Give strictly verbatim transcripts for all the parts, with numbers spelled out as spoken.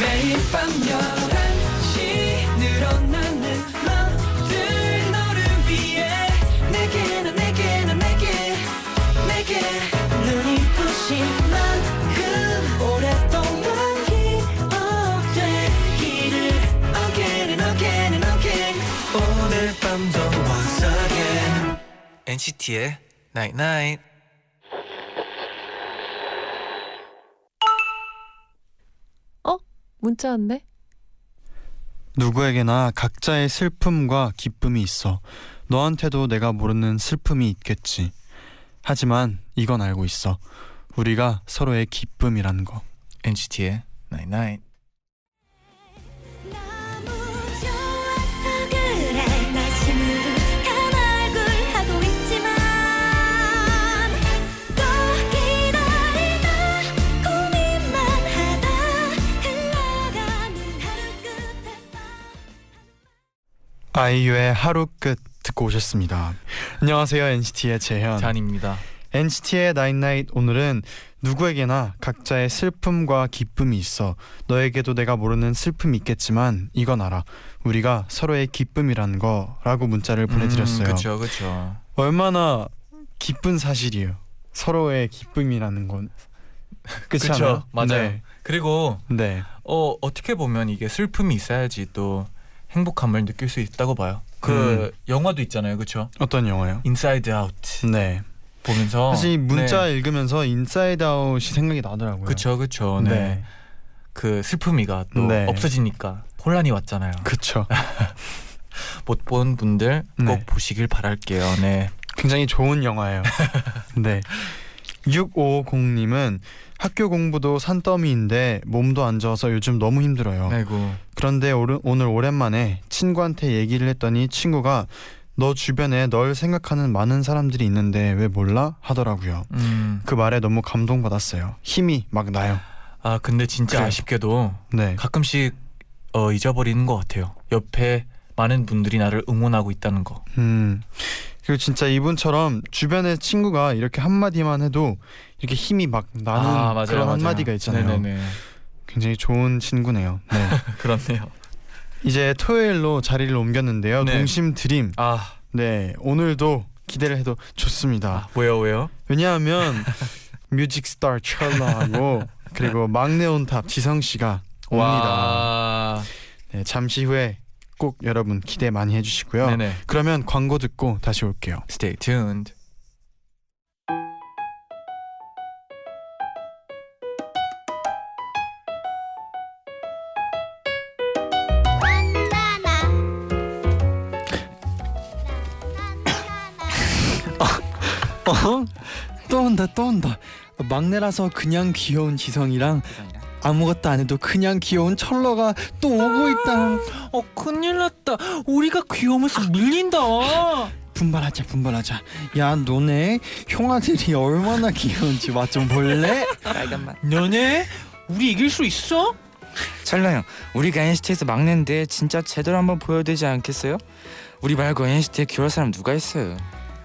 매일 밤 열한 시 늘어나는 맘들 너를 위해 내게 나 내게 나 내게 내게 눈이 부신 만큼 오랫동안 기억되기를 Again and again and again 오늘 밤도 once again 엔시티의 night night 문자 왔네. 누구에게나 각자의 슬픔과 기쁨이 있어. 너한테도 내가 모르는 슬픔이 있겠지. 하지만 이건 알고 있어. 우리가 서로의 기쁨이란 거. 엔시티의 night night. 아이유의 하루 끝 듣고 오셨습니다. 안녕하세요, 엔시티의 재현 잔입니다. 엔시티의 나잇나잇 오늘은 누구에게나 각자의 슬픔과 기쁨이 있어. 너에게도 내가 모르는 슬픔이 있겠지만 이건 알아. 우리가 서로의 기쁨이란 거라고 문자를 보내드렸어요. 그렇죠, 음, 그렇죠. 얼마나 기쁜 사실이에요. 서로의 기쁨이라는 건. 그렇죠, 맞아요. 네. 그리고 네. 어 어떻게 보면 이게 슬픔이 있어야지 또 행복함을 느낄 수 있다고 봐요. 그 음. 영화도 있잖아요, 그렇죠? 어떤 영화요? Inside Out. 네. 보면서 사실 문자 네. 읽으면서 Inside Out이 생각이 나더라고요. 그렇죠, 그렇죠. 네. 네. 그 슬픔이가 또 네. 없어지니까 혼란이 왔잖아요. 그렇죠. 못 본 분들 꼭 네. 보시길 바랄게요. 네. 굉장히 좋은 영화예요. 네. 육오오공님은 학교 공부도 산더미인데 몸도 안 좋아서 요즘 너무 힘들어요. 아이고. 그런데 오르, 오늘 오랜만에 친구한테 얘기를 했더니 친구가 너 주변에 널 생각하는 많은 사람들이 있는데 왜 몰라? 하더라고요. 음. 그 말에 너무 감동받았어요. 힘이 막 나요. 아 근데 진짜 그래. 아쉽게도 네. 가끔씩 어, 잊어버리는 것 같아요. 옆에 많은 분들이 나를 응원하고 있다는 거. 음. 그리고 진짜 이분처럼 주변의 친구가 이렇게 한마디만 해도 이렇게 힘이 막 나는 아, 맞아요, 그런 맞아요. 한마디가 있잖아요. 네네네. 굉장히 좋은 친구네요. 네. 그렇네요. 이제 토요일로 자리를 옮겼는데요. 네. 동심 드림. 아. 네. 오늘도 기대를 해도 좋습니다. 아, 왜요? 왜요? 왜냐하면 뮤직스타 첼라하고 그리고 막내 온탑 지성씨가 옵니다. 네, 잠시 후에 꼭 여러분 기대 많이 해주시고요. 네네. 그러면 광고 듣고 다시 올게요. Stay tuned. 어? 또 온다 또 온다. 막내라서 그냥 귀여운 지성이랑 아무것도 안 해도 그냥 귀여운 철러가 또 오고 있다. 어 큰일 났다. 우리가 귀여우면서 밀린다. 분발하자 분발하자. 야 너네 형아들이 얼마나 귀여운지 맛 좀 볼래? 빨간맛. 너네 우리 이길 수 있어? 철러 형, 우리가 엔시티에서 막내인데 진짜 제대로 한번 보여야 되지 않겠어요? 우리 말고 엔시티에 귀여울 사람 누가 있어요?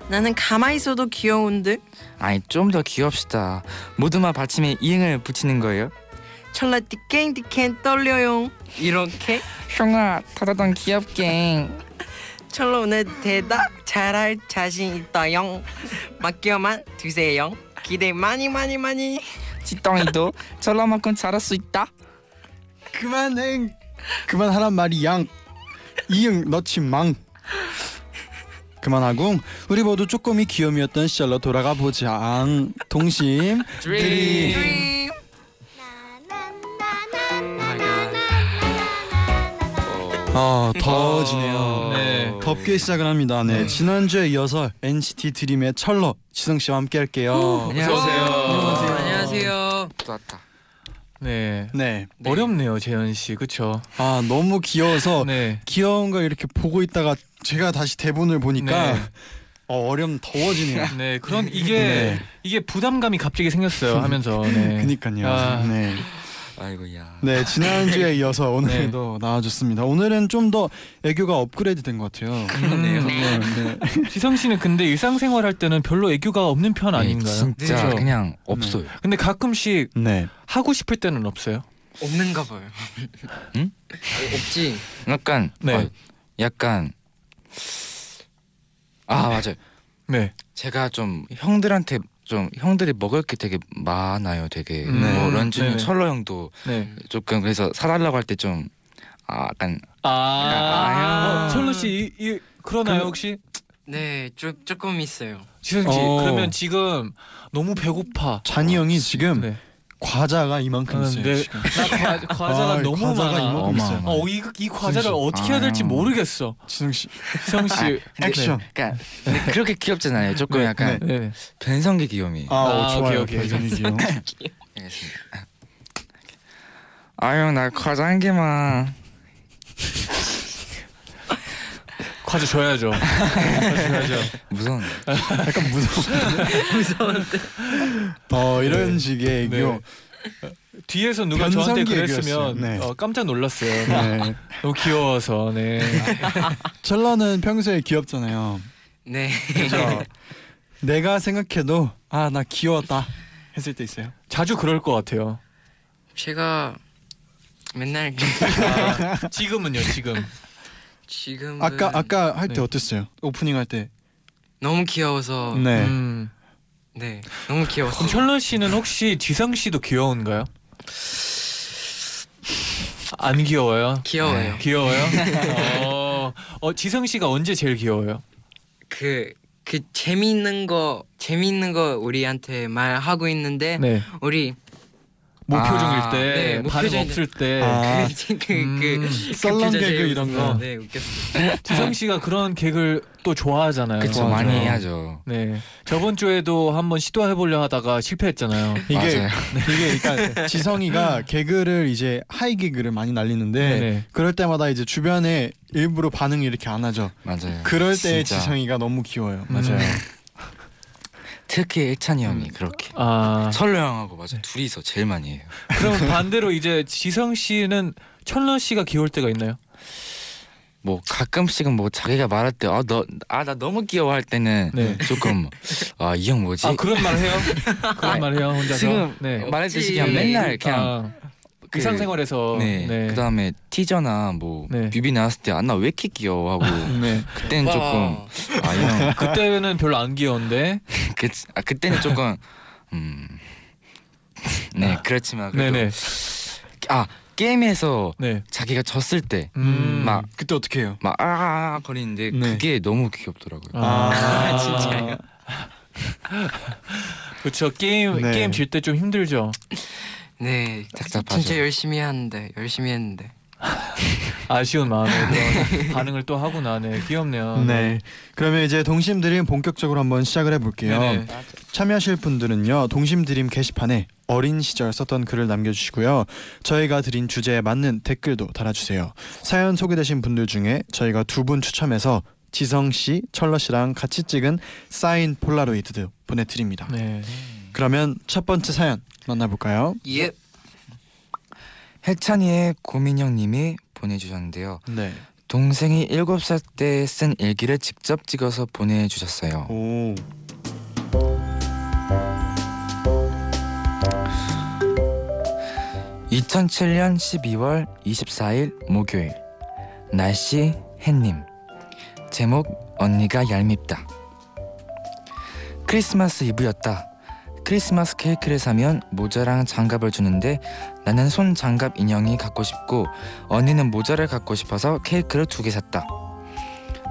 나는 가만히 있어도 귀여운데. 아니 좀 더 귀엽시다. 모두마 받침에 이응을 붙이는 거예요? 철라 띠깽띠깽 떨려요. 이렇게? 형아 다다던 귀엽갱. 철라 오늘 대답 잘할 자신 있다영. 맡겨만 두세요. 기대 많이 많이 많이. 지덩이도 철라만큼 잘할 수 있다. 그만행 그만하란 말이 양. 이응 넣지 망. 그만하고 우리 모두 조금이 귀염이었던 시절로 돌아가 보자. 동심 드림, 드림. 아 더워지네요. 네. 덥게 시작을 합니다. 네. 네. 지난주에 이어서 엔시티 드림의 철러 지성 씨와 함께 할게요. 오, 안녕하세요. 안녕하세요. 안녕하세요. 또 왔다. 네. 네. 네. 어렵네요, 재현 씨. 그렇죠? 아, 너무 귀여워서 네. 귀여운 걸 이렇게 보고 있다가 제가 다시 대본을 보니까 네. 어, 어렴 더워지네요. 네. 그럼 이게 네. 이게 부담감이 갑자기 생겼어요. 하면서. 네. 그니까요. 아. 네. 아이고야. 네 지난주에 이어서 오늘도 네. 나와줬습니다. 오늘은 좀 더 애교가 업그레이드 된 것 같아요. 그러네요. 네, 네. 지성 씨는 근데 일상생활 할 때는 별로 애교가 없는 편 아닌가요? 네, 진짜 그렇죠? 그냥 없어요. 네. 근데 가끔씩 네. 하고 싶을 때는 없어요? 없는가 봐요. 응? 없지. 약간 네. 어, 약간 아 맞아요. 네. 제가 좀 형들한테 좀 형들이 먹을 게 되게 많아요. 되게 네. 뭐 런쥔이 철러 형도 네. 조금 그래서 사달라고 할 때 좀 아, 약간 아 철러 씨 이, 이, 그러나요 혹시? 네, 조, 조금 있어요. 지성 씨 어. 그러면 지금 너무 배고파. 잔이 형이 지금. 네. 과자가 이만큼 아, 있어요. 네. 나 과, 과자가 아, 너무 과자가 많아. 이만큼 있어요. 어, 이, 이 과자를 어떻게 해야 될지 모르겠어. 지성 씨, 지성 씨, 아, 근데, 액션. 네. 그러니까 네. 그렇게 귀엽잖아요. 조금 네. 약간 네. 변성기 귀요미. 아, 아 좋아요. 오케이, 오케이. 변성기 귀요미. 아유, 나 과자 한 개만. 과자 줘야죠. 과자 줘야죠. 무서운데. 약간 무서운데. 무서운데. 어 이런 네. 식의 애교. 네. 뒤에서 누가 저한테 그랬으면 네. 어, 깜짝 놀랐어요. 네. 너무 귀여워서. 네. 철러는 평소에 귀엽잖아요. 네. 그렇죠. 내가 생각해도 아 나 귀여웠다 했을 때 있어요. 자주 그럴 것 같아요. 제가 맨날. 아, 지금은요. 지금. 지금 아까 아까 할 때 네. 어땠어요? 오프닝 할 때 너무 귀여워서 네, 음, 네 너무 귀여웠어요. 철러 씨는 혹시 지성 씨도 귀여운가요? 안 귀여워요? 귀여워요. 네. 귀여워요? 어, 어 지성 씨가 언제 제일 귀여워요? 그 그 재밌는 거 재밌는 거 우리한테 말하고 있는데 네. 우리. 무표정일 아, 때, 네, 발음 없을 때, 아, 그, 그, 음, 그 썰렁 개그 이런 거. 네, 웃겼어요. 지성 씨가 그런 개그를 또 좋아하잖아요. 그렇죠, 많이 하죠. 네, 저번 주에도 한번 시도해보려 하다가 실패했잖아요. 이게 맞아요. 이게 그러니까 지성이가 개그를 이제 하이 개그를 많이 날리는데 네네. 그럴 때마다 이제 주변에 일부러 반응을 이렇게 안 하죠. 맞아요. 그럴 때 진짜. 지성이가 너무 귀여워요. 맞아요. 음. 특히 일찬이 형이 그렇게 아... 철러 형하고 맞아 네. 둘이서 제일 많이 해요. 그럼 반대로 이제 지성 씨는 철러 씨가 귀여울 때가 있나요? 뭐 가끔씩은 뭐 자기가 말할 때 아 너 아 나 너무 귀여워 할 때는 네. 조금 아 이 형 뭐지? 아 그런 말 해요? 그런 말 해요 혼자서? 지금 네. 말했듯이 그냥 맨날 그냥 아, 그, 일상생활에서 네. 네. 그 다음에 티저나 뭐 네. 뮤비 나왔을 때 아 나 왜 이렇게 귀여워하고 네. 그때는 와. 조금 아 형 그때는 별로 안 귀여운데 그, 아, 그때는 조금 음, 네 그렇지만 그래도 네네. 아 게임에서 네. 자기가 졌을 때 막 음, 그때 어떻게 해요? 막 아 거리는데 네. 그게 너무 귀엽더라고요. 아, 아 진짜요? 그렇죠. 게임 네. 게임 질 때 좀 힘들죠. 네 답답하죠. 진짜 열심히 하는데 열심히 했는데 아쉬운 마음에 그런 반응을 또 하고 나네. 귀엽네요. 네. 그러면 이제 동심드림 본격적으로 한번 시작을 해볼게요. 네네. 참여하실 분들은요 동심드림 게시판에 어린 시절 썼던 글을 남겨주시고요 저희가 드린 주제에 맞는 댓글도 달아주세요. 사연 소개되신 분들 중에 저희가 두 분 추첨해서 지성씨, 철러씨랑 같이 찍은 사인 폴라로이드도 보내드립니다. 네. 그러면 첫 번째 사연 만나볼까요? 예. 해찬이의 고민형님이 보내주셨는데요. 네. 동생이 일곱 살 때 쓴 일기를 직접 찍어서 보내주셨어요. 오. 이천칠 년 십이월 이십사일 목요일 날씨 햇님 제목 언니가 얄밉다. 크리스마스 이브였다. 크리스마스 케이크를 사면 모자랑 장갑을 주는데 나는 손 장갑 인형이 갖고 싶고 언니는 모자를 갖고 싶어서 케이크를 두 개 샀다.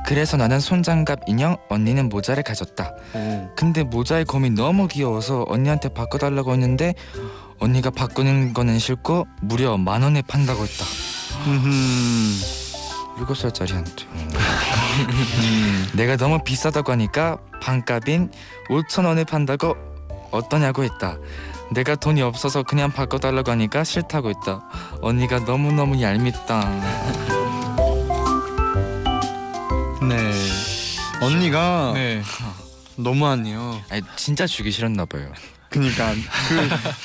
그래서 나는 손 장갑 인형, 언니는 모자를 가졌다. 오. 근데 모자의 곰이 너무 귀여워서 언니한테 바꿔달라고 했는데 언니가 바꾸는 거는 싫고 무려 만 원에 판다고 했다. 일곱 살짜리한테 내가 너무 비싸다고 하니까 반값인 오천 원에 판다고 어떠냐고 했다. 내가 돈이 없어서 그냥 바꿔달라고 하니까 싫다고 했다. 언니가 너무너무 얄밉다. 네 언니가 네. 너무하네요. 아니, 진짜 주기 싫었나봐요. 그니까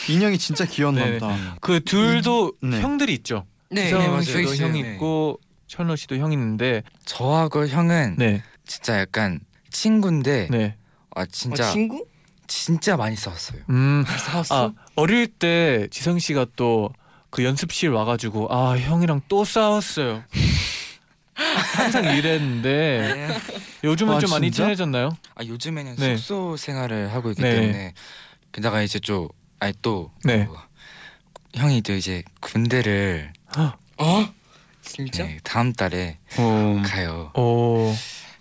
그 인형이 진짜 귀여웠나보다. 그 둘도 네. 형들이 있죠? 네, 네 맞아요. 형이 네. 있고 철러 씨도 형 있는데 저하고 형은 네. 진짜 약간 친구인데 네. 아 진짜 어, 친구? 진짜 많이 싸웠어요. 음, 싸웠어? 아, 어릴 때 지성 씨가 또 그 연습실 와가지고 아 형이랑 또 싸웠어요. 항상 이랬는데 요즘은 아, 좀 진짜? 많이 친해졌나요? 아 요즘에는 네. 숙소 생활을 하고 있기 네. 때문에 게다가 이제 좀 아니 또 네. 뭐, 형이 또 이제 군대를 어? 진짜? 네, 다음 달에 오. 가요. 오.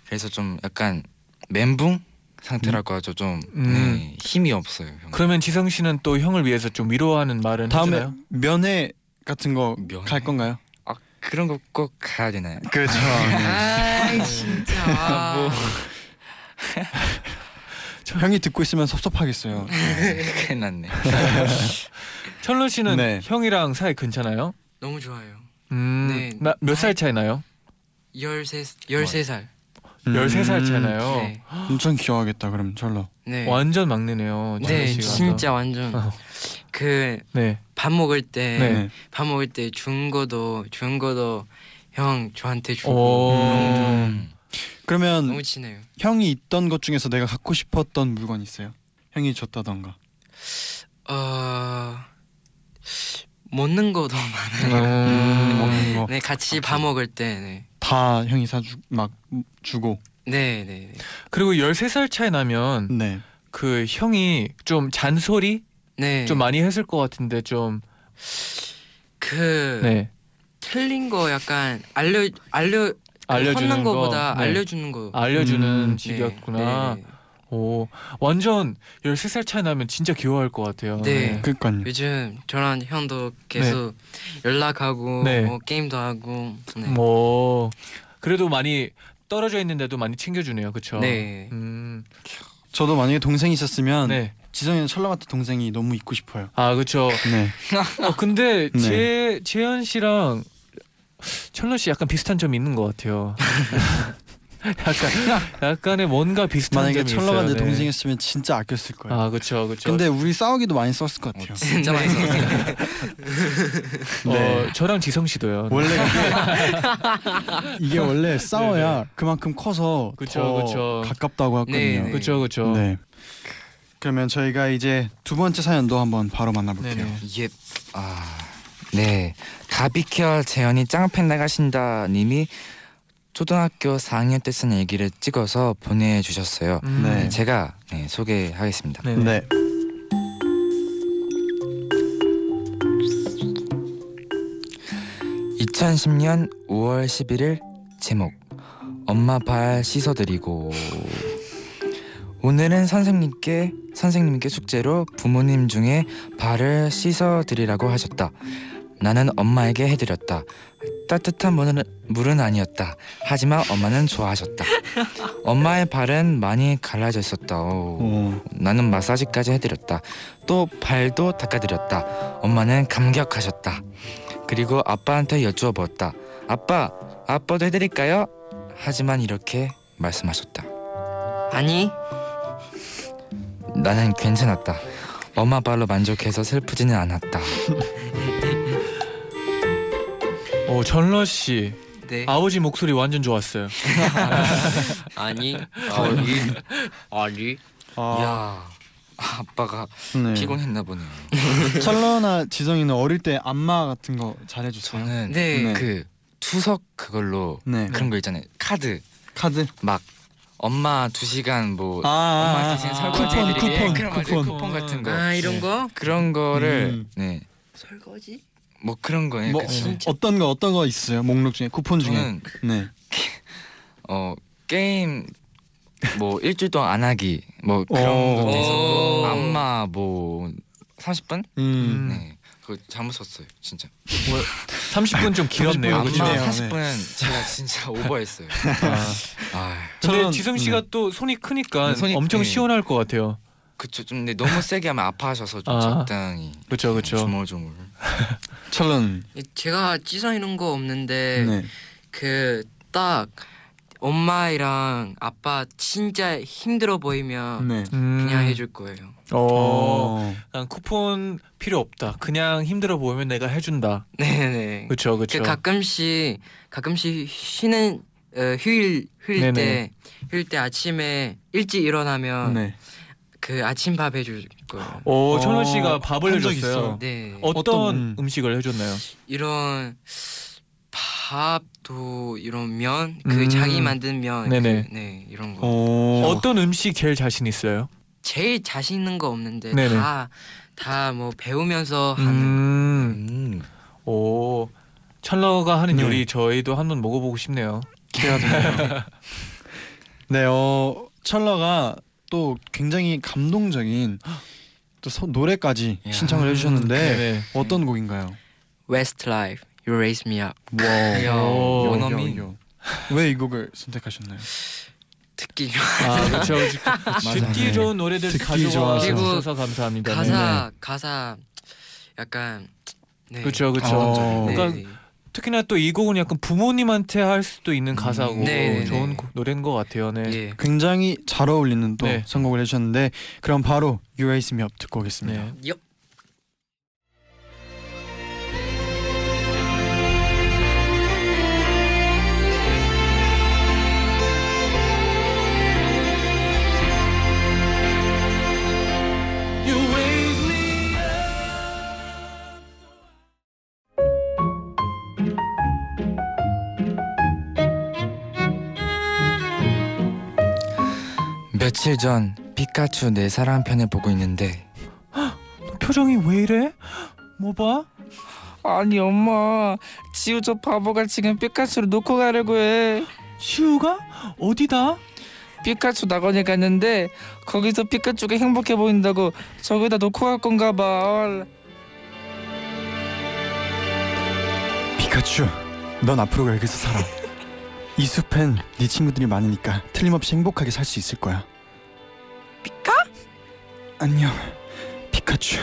그래서 좀 약간 멘붕 상태라고 하죠. 좀 음. 네, 힘이 없어요. 형은. 그러면 지성 씨는 또 형을 위해서 좀 위로하는 말은 다음에 해주나요? 면회 같은 거 갈 건가요? 아 그런 거 꼭 가야 되나요? 그렇죠. 아 진짜. 뭐. 형이 듣고 있으면 섭섭하겠어요. 큰일 났네. 철로 씨는 네. 형이랑 사이 괜찮아요? 너무 좋아요. 음, 네. 나 몇 살 차이 나요? 열세 살. 열세 살 차이나요? 네. 엄청 귀여워하겠다 그럼 철로. 네. 완전 막내네요. 네, 진짜 완전. 그 밥 먹을 때 밥 네. 먹을 때 준 거도 준 거도 형 저한테 주고. 음. 그러면 너무 친해요. 형이 있던 것 중에서 내가 갖고 싶었던 물건 있어요? 형이 줬다던가. 어. 먹는 거 더 많아요. 음, 먹는 거. 네, 같이 밥 먹을 때. 네. 다 형이 사주 막 주고. 네, 네. 네. 그리고 열세 살 차이 나면 네. 그 형이 좀 잔소리 네. 좀 많이 했을 것 같은데 좀 그 네. 틀린 거 약간 알려 알려 알려주는 거보다 네. 알려주는 거. 알려주는 음, 직이었구나. 네, 네. 오 완전 열세 살 차이 나면 진짜 귀여워할 것 같아요. 네, 그니까요. 요즘 저랑 형도 계속 네. 연락하고 네. 뭐 게임도 하고. 네. 오 그래도 많이 떨어져 있는데도 많이 챙겨주네요, 그렇죠? 네. 음. 저도 만약에 동생이 있었으면 네. 지성이는 철남한테 동생이 너무 있고 싶어요. 아 그렇죠. 네. 어 근데 네. 제 재현 씨랑 철로 씨 약간 비슷한 점이 있는 것 같아요. 약간 약간의 뭔가 비슷한 점이 있어요. 만약에 철러가 내 네. 동생이었으면 진짜 아꼈을 거예요. 아 그렇죠, 그렇죠. 근데 우리 싸우기도 많이 썼을 것 같아요. 어, 진짜 많이 썼어요. 네. 어, 저랑 지성 씨도요. 원래 이게, 이게 원래 싸워야 네네. 그만큼 커서 그쵸, 더 그쵸. 가깝다고 하거든요. 그렇죠, 그렇죠. 네. 그러면 저희가 이제 두 번째 사연도 한번 바로 만나볼게요. 예. 아, 네. 가비켜 재현이 짱팬 나가신다 님이. 초등학교 사 학년 때 쓴 일기를 찍어서 보내주셨어요. 네. 제가 네, 소개하겠습니다. 네. 네. 이천십 년 오월 십일일 제목 엄마 발 씻어드리고 오늘은 선생님께 선생님께 숙제로 부모님 중에 발을 씻어드리라고 하셨다. 나는 엄마에게 해드렸다. 따뜻한 물은, 물은 아니었다. 하지만 엄마는 좋아하셨다. 엄마의 발은 많이 갈라져 있었다. 오. 나는 마사지까지 해드렸다. 또 발도 닦아드렸다. 엄마는 감격하셨다. 그리고 아빠한테 여쭈어보았다. 아빠, 아빠도 해드릴까요? 하지만 이렇게 말씀하셨다. 아니. 나는 괜찮았다. 엄마 발로 만족해서 슬프지는 않았다. 오 전러 씨, 네. 아버지 목소리 완전 좋았어요. 아니, 아니, 아니, 아. 야, 아빠가 네. 피곤했나 보네요. 철러나 지성이는 어릴 때 안마 같은 거 잘해줬어요? 저는 네. 네. 그 투석 그걸로 네. 그런 거 있잖아요. 카드, 카드, 막 엄마 두 시간 뭐 아, 엄마 대신 설거지 아, 쿠폰, 쿠폰, 그런 쿠폰. 쿠폰 같은 거, 아 이런 거, 네. 그런 거를 음. 네 설거지. 뭐 그런 거예요. 뭐 어떤 거 어떤 거 있어요? 목록 중에 쿠폰 중에. 네. 어 게임 뭐 일주일 동안 안 하기 뭐 그런 것도 있었고 안마 뭐 삼십 분? 음. 네. 그거 잘못 썼어요 진짜. 뭐 삼십 분 좀 길었네요. 안마 사십 분은 제가 진짜 오버했어요. 아. 아. 근데 지성 씨가 네. 또 손이 크니까 네, 손이, 엄청 네. 시원할 것 같아요. 그쵸 좀 근데 너무 세게 하면 아파하셔서 좀 아, 적당히 그쵸 그쵸 조물조물 철런 제가 찌성이는 거 없는데 네. 그 딱 엄마랑 아빠 진짜 힘들어 보이면 네. 그냥 음. 해줄 거예요. 어, 난 쿠폰 필요 없다. 그냥 힘들어 보이면 내가 해준다. 네네 그쵸 그쵸 그 가끔씩 가끔씩 쉬는 어, 휴일 휴일 때 휴일 때 아침에 일찍 일어나면 네. 그 아침밥 해줄 거예요. 오, 천원 씨가 밥을 해줬어요. 네. 어떤 음식을 해줬나요? 이런 밥도 이런 면, 그 음. 자기 만든 면, 네네, 그, 네 이런 거. 오. 어떤 음식 제일 자신 있어요? 제일 자신 있는 거 없는데 다 다 뭐 배우면서 하는. 음. 오, 천러가 하는 네. 요리 저희도 한번 먹어보고 싶네요. 기대가 되네요. 네, 어 천러가 또 굉장히 감동적인 또 서, 노래까지 야. 신청을 해주셨는데 네. 어떤 곡인가요? Westlife, You Raise Me Up. 와우. 원어민. 왜 이 곡을 선택하셨나요? 듣기 좋아. 아, 그렇죠. 듣기 좋은 노래들 가져와 주셔서 감사합니다. 가사 네. 가사 약간 네. 그렇죠, 그렇죠. 그러니까 네. 특히나 또 이 곡은 약간 부모님한테 할 수도 있는 가사고 네, 좋은 네. 노래인 것 같아요. 네. 네. 굉장히 잘 어울리는 또 네. 선곡을 해주셨는데 그럼 바로 You Raise Me Up 듣고 오겠습니다. 네. 며칠 전 피카츄 내 사랑 편을 보고 있는데 헉, 표정이 왜 이래? 뭐 봐? 아니 엄마, 지우 저 바보가 지금 피카츄를 놓고 가려고 해. 지우가? 어디다? 피카츄 낙원에 갔는데 거기서 피카츄가 행복해 보인다고 저기다 놓고 갈 건가 봐. 피카츄, 넌 앞으로 여기서 살아. 이 숲엔 네 친구들이 많으니까 틀림없이 행복하게 살 수 있을 거야. 피카? 안녕, 피카츄.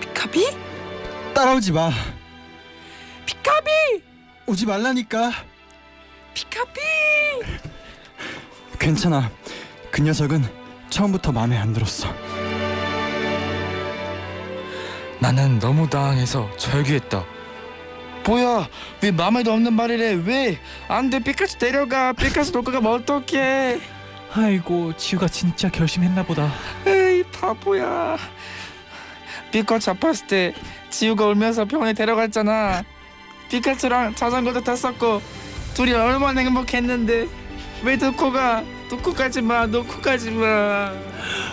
피카비? 따라오지 마. 피카비! 오지 말라니까. 피카비! 괜찮아. 그 녀석은 처음부터 마음에 안 들었어. 나는 너무 당황해서 절규했다. 뭐야, 왜 마음에도 없는 말이래? 왜? 안 돼, 피카츄 데려가. 피카츄 놓고 가면 어떡해. 아이고, 지우가 진짜 결심했나 보다. 에이, 바보야. 피카츄 아팠을 때 지우가 울면서 병원에 데려갔잖아. 피카츄랑 자전거도 탔었고 둘이 얼마나 행복했는데 왜 놓고 가? 놓고 가지 마, 놓고 가지 마.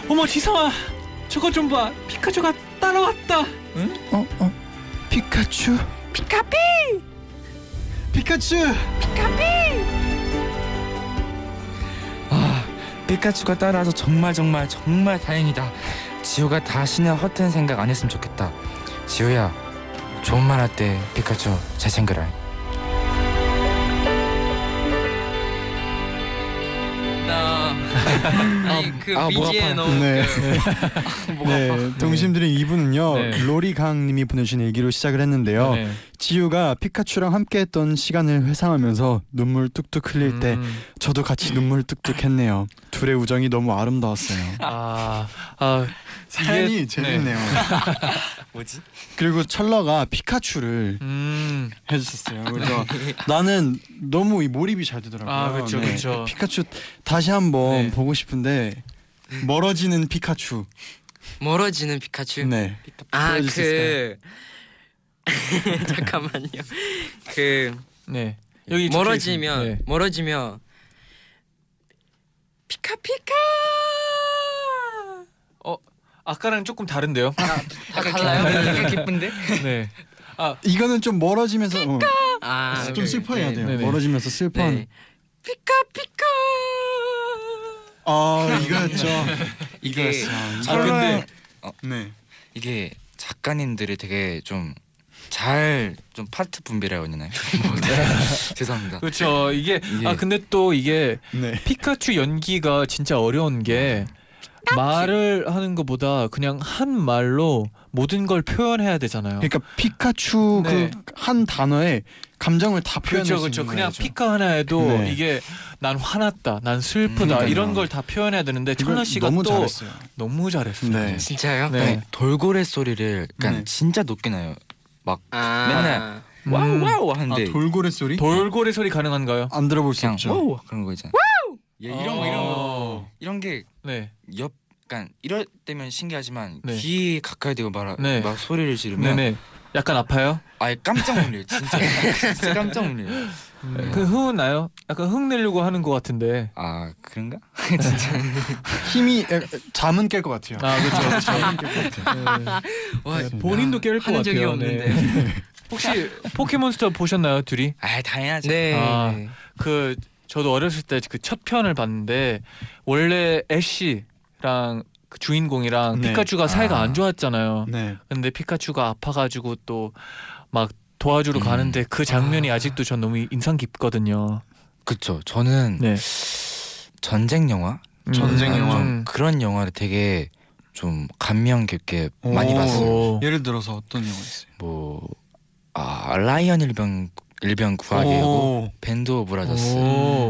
어머, 지성아, 저거 좀 봐. 피카츄가 따라왔다. 응? 어? 어? 피카츄? 피카피! 피카츄! 피카피! 아, 피카츄가 따라와서 정말 정말 정말 다행이다. 지우가 다시는 허튼 생각 안 했으면 좋겠다. 지우야, 좋은 말 할 때 피카츄 잘 챙겨라. 나... 아니, 그 아, 비지에 넣은 네. 그... 네, 동심들인 이 부는요 네. 로리강님이 보내주신 일기로 시작을 했는데요. 네. 지우가 피카츄랑 함께했던 시간을 회상하면서 눈물 뚝뚝 흘릴 음. 때 저도 같이 눈물 뚝뚝 했네요. 둘의 우정이 너무 아름다웠어요. 아, 아, 사연이 이게... 재밌네요. 네. 뭐지? 그리고 철러가 피카츄를 음. 해주셨어요. 그래서 나는 너무 이 몰입이 잘 되더라고요. 아, 그렇죠, 네. 그렇죠. 피카츄 다시 한번 네. 보고 싶은데 멀어지는 피카츄. 멀어지는 피카츄. 네. 아, 그 잠깐만요. 그 네. 여기 멀어지면 네. 멀어지면 피카피카. 어, 아까랑 조금 다른데요? 아, 아까 달라요? 되게 기쁜데? 네. 아, 이거는 좀 멀어지면서 피카! 어, 아, 좀 슬퍼해야 네, 돼요. 네, 네. 멀어지면서 슬퍼한 네. 피카피카. 아, 이거였죠. 이게 아, 근데 어, 네. 이게 작가님들이 되게 좀 잘 좀 파트 분배라고 했나요? 죄송합니다. 그렇죠. 이게, 이게 아 근데 또 이게 네. 피카츄 연기가 진짜 어려운 게 말을 하는 것보다 그냥 한 말로 모든 걸 표현해야 되잖아요. 그러니까 피카츄 네. 그 한 단어에 감정을 다 표현할 수 있는 거죠. 그렇죠. 그냥 해야죠. 피카 하나에도 네. 이게 난 화났다, 난 슬프다 음, 이런 걸 다 표현해야 되는데 천러 씨가 너무 또 잘했어요. 너무 잘했어요. 네. 진짜요? 네. 네. 돌고래 소리를 그냥 네. 진짜 높게 나요. 막 아 맨날 음. 와우 와우 하는데. 아, 돌고래 소리? 돌고래 소리 가능한가요? 안 들어볼 수 있죠. 와우 그런 거 있잖아요. 와우! 예, 이런 거 이런 거 이런 게 네. 옆 약간 이럴 때면 신기하지만 네. 귀 가까이 대고 막 네. 막 소리를 지르면 네네. 약간 아파요? 아예 깜짝 놀래요. 진짜, 진짜 깜짝 놀래요. 음. 네. 그 흥은 나요? 약간 흥 내려고 하는 것 같은데. 아 그런가? 진짜 힘이 잠은 깰 것 같아요. 아 그렇죠. 잠은 깰 것 같아요. 네. 와, 네. 본인도 깰 것 같아요. 한 적이 없는데. 네. 혹시 포켓몬스터 보셨나요, 둘이? 아 당연하죠. 네. 아, 그 저도 어렸을 때 그 첫 편을 봤는데 원래 애쉬랑 그 주인공이랑 네. 피카츄가 사이가 아. 안 좋았잖아요. 네. 근데 피카츄가 아파가지고 또 막 도와주러 음. 가는데 그 장면이 아. 아직도 전 너무 인상 깊거든요. 그쵸. 저는 네. 전쟁 영화, 음. 전쟁 영화 음. 그런 영화를 되게 좀 감명 깊게 오. 많이 봤어요. 예를 들어서 어떤 영화 있어요? 뭐 아 라이언 일병 일병 구하기하고 밴드 오브 브라더스,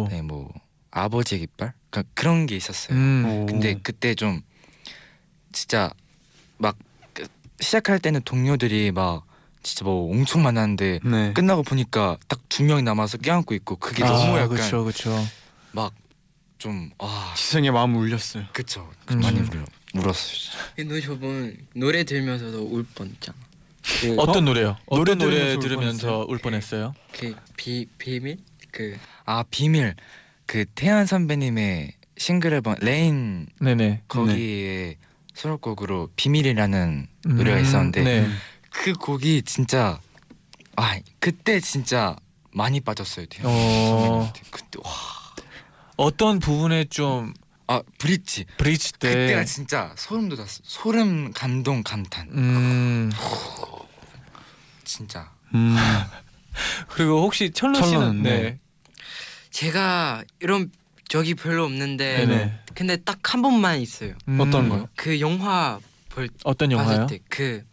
네, 뭐 아버지의 깃발, 그러니까 그런 게 있었어요. 음. 근데 그때 좀 진짜 막 시작할 때는 동료들이 막 진짜 뭐 엄청 많았는데 네. 끝나고 보니까 딱 두 명이 남아서 껴안고 있고 그게 아, 너무 약간 그쵸, 그쵸. 막 좀 아 지성의 마음 울렸어요. 그쵸, 그쵸. 음. 많이 울려 울었어요. 너 저번 노래 들으면서도 울 뻔했잖아. 그 어떤 어? 노래요? 어떤 노래, 노래 들으면서 울 뻔했어요? 그 비 비밀 그 아 비밀 그 태연 선배님의 싱글 앨범 레인 네네 거기에 수록곡으로 비밀이라는 음, 노래가 있었는데 네. 그 곡이 진짜 아 그때 진짜 많이 빠졌어요. 태연 선배님한테 그때 와 어떤 부분에 좀 아 브릿지 브릿지 때 그때가 진짜 소름 돋았어. 소름 감동 감탄 음. 진짜 음. 그리고 혹시 천러 씨는 네. 네. 제가 이런 적이 별로 없는데 네네. 근데 딱 한 번만 있어요. 음. 어떤 거요? 그 영화 볼 어떤 영화요? 그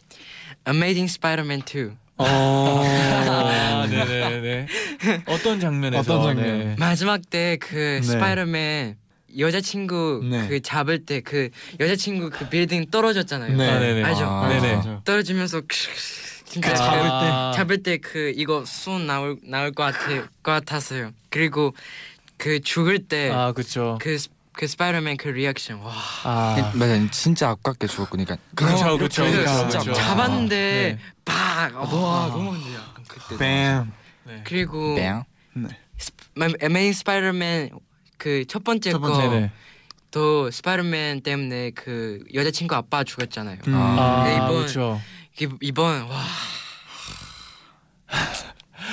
Amazing Spider-Man 투 어. 아, 네네네. 어떤 장면에서 어떤 장면? 네. 마지막 때 그 네. 스파이더맨 여자친구 네. 그 잡을 때 그 여자친구 그 빌딩 떨어졌잖아요. 네. 아, 네네. 알죠? 아, 네네. 떨어지면서 진짜 그 잡을 때 잡을 때 그 이거 손 나올 나올 것 같아 것 같았어요. 그리고 그 죽을 때 아 그쵸 그 그 스파이더맨 그 리액션 와 아. 맞아 진짜 아깝게 죽었거든요. 그쵸 그쵸 그쵸 잡았는데 막 와 너무 힘들어 그때 뱀 네. 그리고 뱀 네 Amazing Spider-Man 그 첫 번째 거 또 스파이더맨 때문에 그 여자친구 아빠 죽었잖아요. 음. 아, 네, 이번 그쵸. 이번 와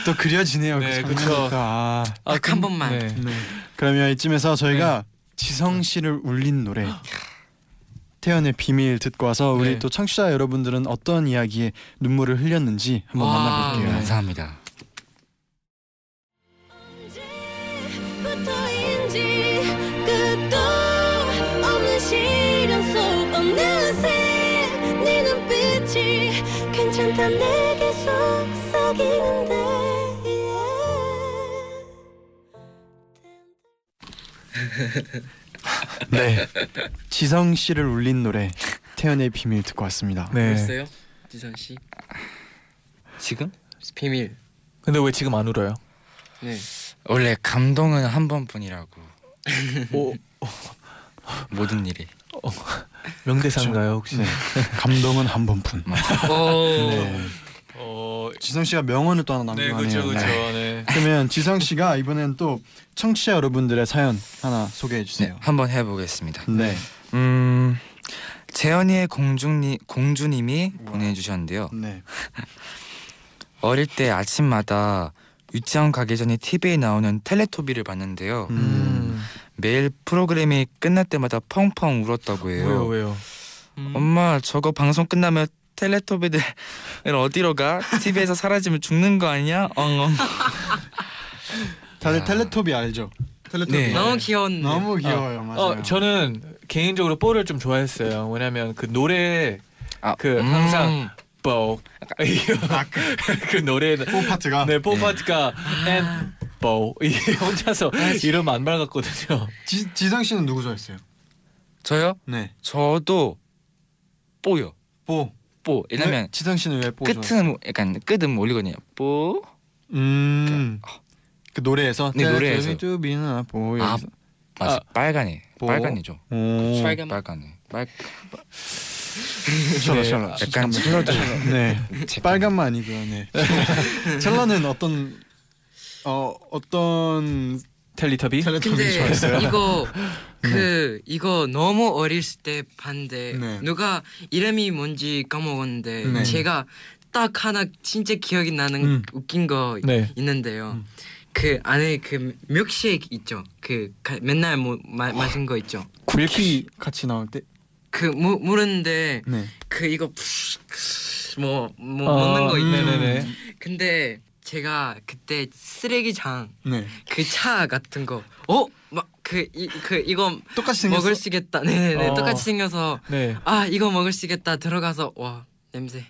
또 그려지네요. 네, 그 그쵸. 아, 아, 딱 한 번만. 네. 네. 그러면 이쯤에서 저희가 네. 지성 씨를 울린 노래 태연의 비밀 듣고 와서 우리 네. 또 청취자 여러분들은 어떤 이야기에 눈물을 흘렸는지 한번 와, 만나볼게요. 네. 감사합니다. 괜찮다 내게 속삭이는데 네 지성 씨를 울린 노래 태연의 비밀 듣고 왔습니다. 네. 울었어요? 지성 씨? 지금? 비밀. 근데 왜 지금 안 울어요? 네. 원래 감동은 한 번뿐이라고. 오, 오. 모든 일이. 어, 명대사인가요 혹시? 네. 감동은 한 번뿐. 네. 어... 지성 씨가 명언을 또 하나 남겨놨네요. 네, 그렇죠, 그렇죠. 네. 그러면 지성 씨가 이번엔 또 청취자 여러분들의 사연 하나 소개해 주세요. 네, 한번 해보겠습니다. 네. 음, 재현이의 공주님, 공주님이 우와. 보내주셨는데요. 네. 어릴 때 아침마다 유치원 가기 전에 티비에 나오는 텔레토비를 봤는데요. 음. 매일 프로그램이 끝날 때마다 펑펑 울었다고 해요. 왜요 왜요? 음. 엄마 저거 방송 끝나면 텔레토비들 어디로 가? 티비에서 사라지면 죽는 거 아니야? 엉엉. 다들 야. 텔레토비 알죠? 텔레토비. 네. 너무 귀여운데. 너무 귀여워요. 어, 맞아요. 어, 저는 개인적으로 뽀를 좀 좋아했어요. 왜냐면 그 노래 아, 그 음. 항상 뽀 그 노래 뽀 파트가 네 뽀 파트가 네. 뽀 혼자서 이름 안 밝았거든요. 지, 지성 씨는 누구 좋아했어요? 저요? 네. 저도 뽀요. 뽀. 뽀. 왜냐면 네? 지성 씨는 왜 뽀 좋아했어요? 끝은 약간 끝은 올리거든요. 뽀. 음. 그러니까. 그 노래에서. 네 노래에서. 아, 아, 맞아. 빨간이. 뽀. 빨간이죠. 빨간. 빨간이. 말... 찰러 찰러 약간 찰러 네 빨간만 아니고요. 네 찰러는 어떤 어 어떤 텔레토비? 텔레토비 좋아했어요. 이거 그 이거 너무 어렸을 때 봤는데 네. 누가 이름이 뭔지 까먹었는데 네. 제가 딱 하나 진짜 기억이 나는 음. 웃긴 거 네. 있는데요. 음. 그 안에 그 밀크쉐이크 있죠. 그 가, 맨날 뭐 마, 마신 거 있죠. 밀크 같이 나올 때? 그 무, 물었는데 네. 그 이거 뭐뭐 뭐 어, 먹는 거 있네네네. 음. 근데 제가 그때 쓰레기장 네. 그 차 같은 거 어? 막 그 이 그 이거 똑같이 먹을 수겠다. 네네네 어. 똑같이 생겨서 네. 아 이거 먹을 수겠다 들어가서 와. 냄새.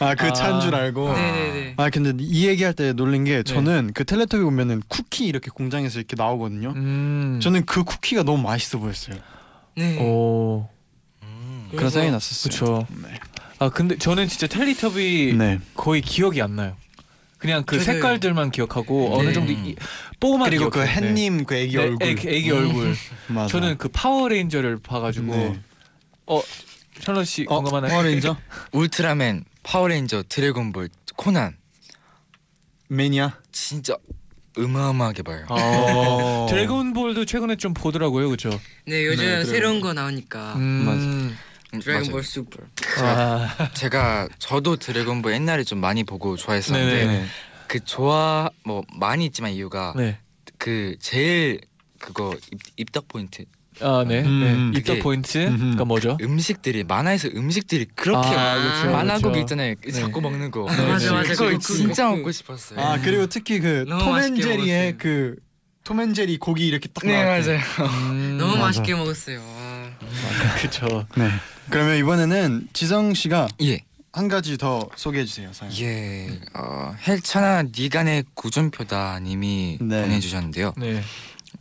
아 그 차인 줄 알고. 네네네. 아 근데 이 얘기할 때 놀란 게 저는 네. 그 텔레토비 보면은 쿠키 이렇게 공장에서 이렇게 나오거든요. 음. 저는 그 쿠키가 너무 맛있어 보였어요. 네. 오. 음. 그런 생각이 났었어요. 그렇죠. 네. 아 근데 저는 진짜 텔레토비 네. 거의 기억이 안 나요. 그냥 그 저도요. 색깔들만 기억하고 네. 어느 정도 뽀만 그리고 기억해요. 그 햇님 네. 그 애기 얼굴. 네, 애기, 애기 얼굴. 맞아. 저는 그 파워레인저를 봐가지고 네. 어. 샬럿 씨 어, 건강한 파워레인저? 울트라맨, 파워레인저, 드래곤볼, 코난 매니아? 진짜 어마어마하게 봐요. 아 드래곤볼도 최근에 좀 보더라고요, 그렇죠? 네, 요즘 네, 새로운 거 나오니까 음, 맞아. 드래곤볼 맞아요. 슈퍼 제가, 아. 제가 저도 드래곤볼 옛날에 좀 많이 보고 좋아했었는데 네네. 그 좋아, 뭐 많이 있지만 이유가 네. 그 제일 그거 입, 입덕 포인트 아, 네. 음. 네. 입덕 포인트가 뭐죠? 그 음식들이 만화에서 음식들이 그렇게 아, 그렇죠, 만화곡 그렇죠. 있잖아요. 네. 자꾸 먹는 거. 아, 맞아, 맞아. 그걸 진짜 먹고 싶었어요. 아 그리고 특히 그 톰앤제리의 그 톰앤제리 고기 이렇게 딱 나왔어요. 네 맞아요. 음, 너무 맞아. 맛있게 먹었어요. 그렇죠. 네. 그러면 이번에는 지성 씨가 예. 한 가지 더 소개해 주세요. 사연. 예. 어, 헬찬아 니간의 구준표다님이 네. 보내주셨는데요. 네.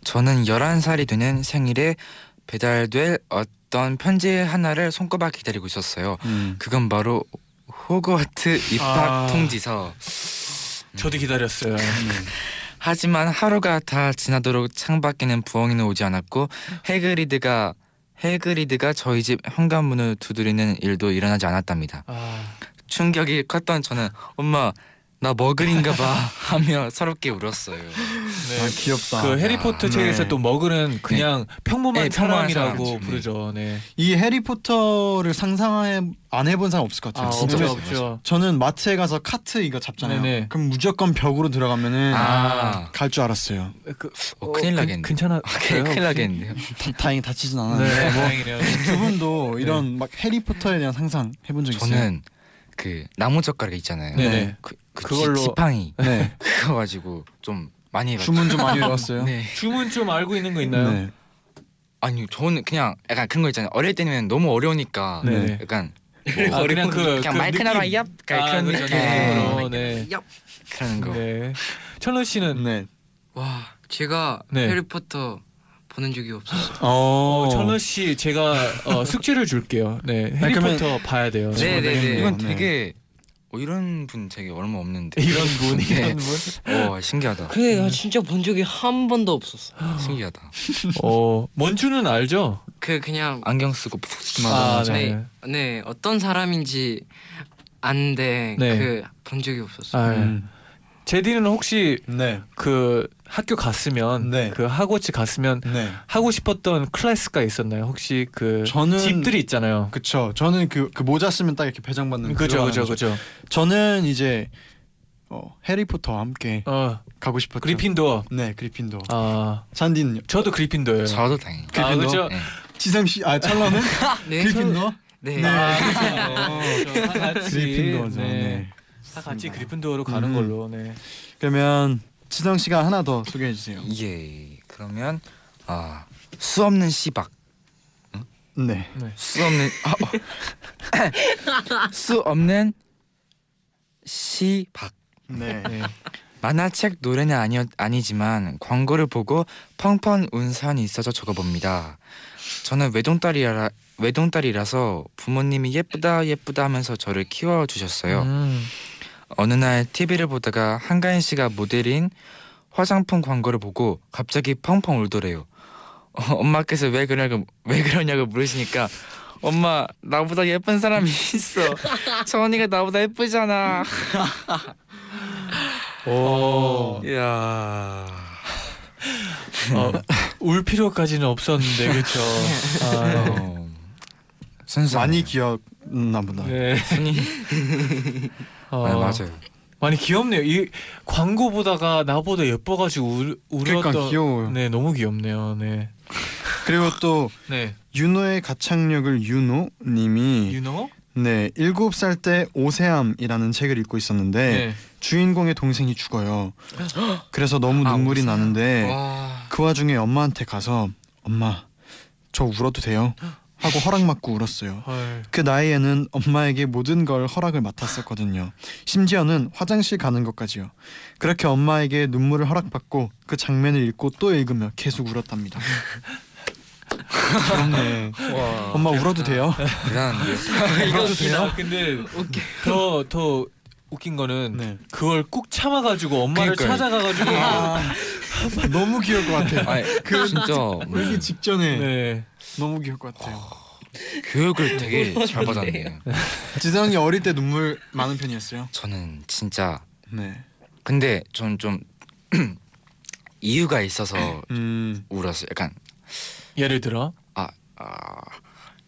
저는 열한 살이 되는 생일에 배달될 어떤 편지 하나를 손꼽아 기다리고 있었어요. 음. 그건 바로 호그와트 입학 아. 통지서. 음. 저도 기다렸어요. 음. 하지만 하루가 다 지나도록 창밖에는 부엉이는 오지 않았고 해그리드가 해그리드가 저희 집 현관문을 두드리는 일도 일어나지 않았답니다. 아. 충격이 컸던 저는 엄마 나 머글인가 봐 하며 서럽게 울었어요. 네. 아 귀엽다. 그 해리포터 아, 책에서 네. 또 머글은 그냥 네. 평범한 네, 사람이라고 사람. 부르죠. 네. 이 해리포터를 상상해 안 해본 사람 없을 것 같아요. 아, 진짜 없죠. 없죠. 저는 마트에 가서 카트 이거 잡잖아요. 네네. 그럼 무조건 벽으로 들어가면은 아. 갈 줄 알았어요. 그, 어, 어, 큰일 나겠네. 괜찮아. 큰일 나겠네요. 다행히 다치진 않았는데. 네, 뭐 다행이네요. 두 분도 이런 네. 막 해리포터에 대한 상상 해본 적 있어요? 저는 그 나무 젓가락 있잖아요. 네. 그, 그 그걸로 지, 지팡이 네. 그거 가지고 좀 많이 해봤죠. 주문 좀 많이 외웠어요? 네. 주문 좀 알고 있는 거 있나요? 네. 아니 저는 그냥 약간 그런 거 있잖아요. 어릴 때는 너무 어려우니까 네. 약간 뭐 아, 그냥 그 그냥 그 말크나라 얍 그런 느낌 얍 그런 거. 네. 천러 씨는 네. 와 제가 네. 해리포터 보는 적이 없었어요. 어, 천러 씨 제가 어, 숙제를 줄게요. 네 해리포터 봐야 돼요. 네네네. 이건 되게 어, 이런 분 되게 얼마 없는데 이런 분? 네. 이런 분? 어 신기하다. 그래 나 진짜 본 적이 한 번도 없었어. 신기하다. 어 먼주는 알죠? 그 그냥 안경 쓰고 아, 네. 네. 네 어떤 사람인지 아는데 네. 그 본 적이 없었어. 아, 음. 제디는 혹시 네. 그 학교 갔으면 네. 그 하고치 갔으면 네. 하고 싶었던 클래스가 있었나요? 혹시 그 저는, 집들이 있잖아요. 그쵸. 저는 그, 그 모자 쓰면 딱 이렇게 배정받는 그죠, 그죠, 그죠. 저는 이제 어, 해리포터와 함께 어. 가고 싶었죠. 그리핀도어. 네, 그리핀도어. 아, 잔디는요? 저도 그리핀도어예요. 저도 당연히. 그리핀도어. 아, 그렇죠. 네. 지성 씨, 아 찰러는 네, 그리핀도어. 네. 네. 아, 그렇죠. 다 같이. 그리핀도어죠. 네. 네. 다 같이 그리핀도어로 가는 음. 걸로. 네. 그러면. 지성 씨가 하나 더 소개해 주세요. 예. 그러면 아 수 없는 시박. 응? 네. 네. 수 없는 아, 어. 수 없는 시박. 네. 네. 만화책 노래는 아니 아니지만 광고를 보고 펑펑 운 사연이 있어서 적어봅니다. 저는 외동딸이라 외동딸이라서 부모님이 예쁘다 예쁘다 하면서 저를 키워 주셨어요. 음. 어느 날 티비를 보다가 한가인 씨가 모델인 화장품 광고를 보고 갑자기 펑펑 울더래요. 어, 어, 엄마께서 왜 그러냐고 왜 그러냐고 물으시니까 엄마 나보다 예쁜 사람이 있어. 정원이가 나보다 예쁘잖아. 오, 이야. 어, 울 필요까지는 없었는데 그렇죠. 아, 선수 많이 귀엽나보다. 네. 어, 네, 맞아요. 많이 귀엽네요. 이 광고 보다가 나보다 예뻐가지고 울, 울었던. 그러니까 귀여워요. 네, 너무 귀엽네요. 네. 그리고 또 네. 윤호의 가창력을 윤호님이 윤호? 네, 일곱 살 때 오세암이라는 책을 읽고 있었는데 네. 주인공의 동생이 죽어요. 그래서 너무 눈물이 아, 나는데 와. 그 와중에 엄마한테 가서 엄마 저 울어도 돼요? 하고 허락받고 울었어요. 헐. 그 나이에는 엄마에게 모든 걸 허락을 맡았었거든요. 심지어는 화장실 가는 것까지요. 그렇게 엄마에게 눈물을 허락받고 그 장면을 읽고 또 읽으며 계속 울었답니다. 그렇네. 와. 엄마 울어도 돼요? 대단한데. 울어도 돼요? 근데 더, 더 웃긴 거는 네. 그걸 꼭 참아가지고 엄마를 그러니까요. 찾아가가지고 아, 너무 귀여울 것 같아요. 아니, 그 진짜 울기 직전에 네. 너무 귀여울 것 같아요. 교육을 되게 잘 받았네요. 지성이 어릴 때 눈물 많은 편이었어요? 저는 진짜 네. 근데 저는 좀 이유가 있어서 음. 울었어요. 약간 예를 들어? 아, 아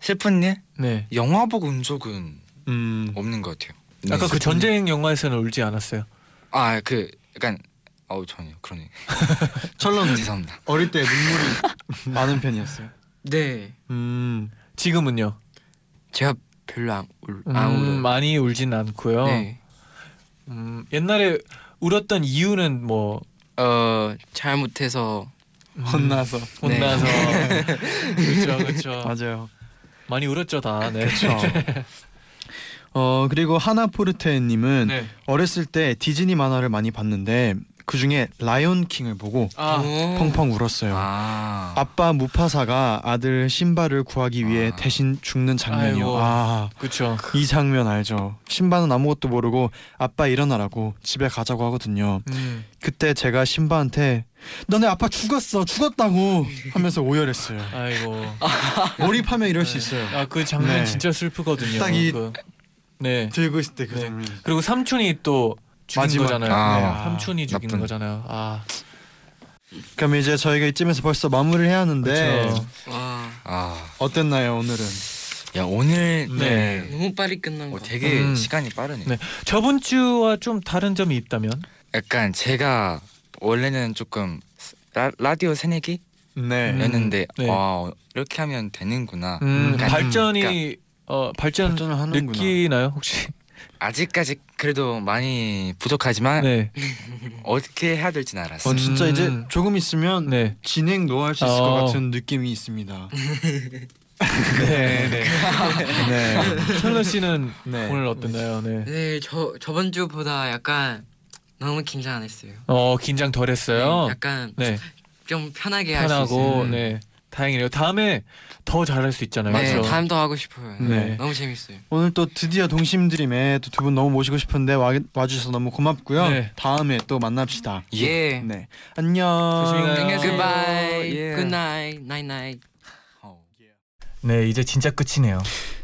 슬픈 일? 네. 영화 보고 운 적은 음. 없는 것 같아요. 네, 아까 그 전쟁 영화에서는 울지 않았어요? 아, 그 약간 어우 전혀 그러네. 철로는 죄송합니다. 어릴 때 눈물이 많은 편이었어요? 네. 음 지금은요? 제가 별로 안 울, 안 음, 울어요. 많이 울진 않고요. 네. 음 옛날에 울었던 이유는 뭐? 어 잘못해서 음, 혼나서 혼나서 네. 그렇죠 그렇죠 맞아요. 많이 울었죠 다. 네. 그렇죠. 어 그리고 하나포르테님은 네. 어렸을 때 디즈니 만화를 많이 봤는데. 그 중에 라이온킹을 보고 아. 펑펑 울었어요. 아. 아빠 무파사가 아들 신바를 구하기 위해 아. 대신 죽는 장면이요. 아, 그쵸. 이 장면 알죠. 신바는 아무것도 모르고 아빠 일어나라고 집에 가자고 하거든요. 음. 그때 제가 신바한테 너네 아빠 죽었어 죽었다고 하면서 오열했어요. 아이고. 몰입하면 이럴 네. 수 있어요. 아, 그 장면 네. 진짜 슬프거든요. 딱 이 그. 네. 들고 있을 때 그 네. 장면. 그리고 삼촌이 또 죽인 거잖아요. 아, 네. 아, 삼촌이 죽인 나쁜. 거잖아요. 아. 그럼 이제 저희가 이쯤에서 벌써 마무리를 해야 하는데 아. 어땠나요 오늘은? 야 오늘 네. 네. 너무 빨리 끝난 거. 어, 되게 음. 시간이 빠르네. 네. 저번 주와 좀 다른 점이 있다면? 약간 제가 원래는 조금 라, 라디오 새내기? 네. 였는데 음. 네. 와 이렇게 하면 되는구나. 음. 그러니까, 발전이 그러니까, 어 발전 발전을 하는구나. 느끼나요 혹시? 아직까지 그래도 많이 부족하지만 네. 어떻게 해야 될지 알았어요. 어, 진짜 이제 조금 있으면 네. 진행도 할 수 있을 어. 것 같은 느낌이 있습니다. 네, 네. 네. 철러 씨는 네. 오늘 어땠나요? 네. 네, 저 저번 주보다 약간 너무 긴장 안 했어요. 어, 긴장 덜 했어요. 네, 약간 네. 좀 편하게 할 수 있어요. 네. 다행이네요. 다음에 더 잘할 수 있잖아요. 네, 그렇죠? 다음 더 하고 싶어요. 네. 너무 재밌어요. 오늘 또 드디어 동심드림에 또 두 분 너무 모시고 싶은데 와, 와주셔서 너무 고맙고요. 네. 다음에 또 만납시다. 예. 네. 안녕. 조심히 가요. Goodbye. 예. Good night. Night night. 네, 이제 진짜 끝이네요.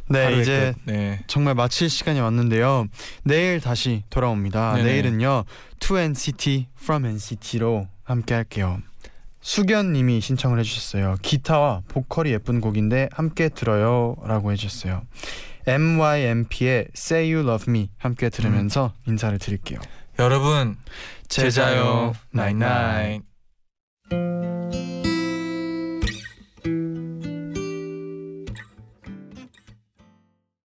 네, 이제 끝. 네. 정말 마칠 시간이 왔는데요. 내일 다시 돌아옵니다. 네네. 내일은요. To 엔시티, From 엔시티로 함께 할게요. 수견님이 신청을 해주셨어요. 기타와 보컬이 예쁜 곡인데 함께 들어요 라고 해주셨어요. 엠와이엠피의 Say You Love Me 함께 들으면서 인사를 드릴게요. 여러분 제자요 나잇나잇.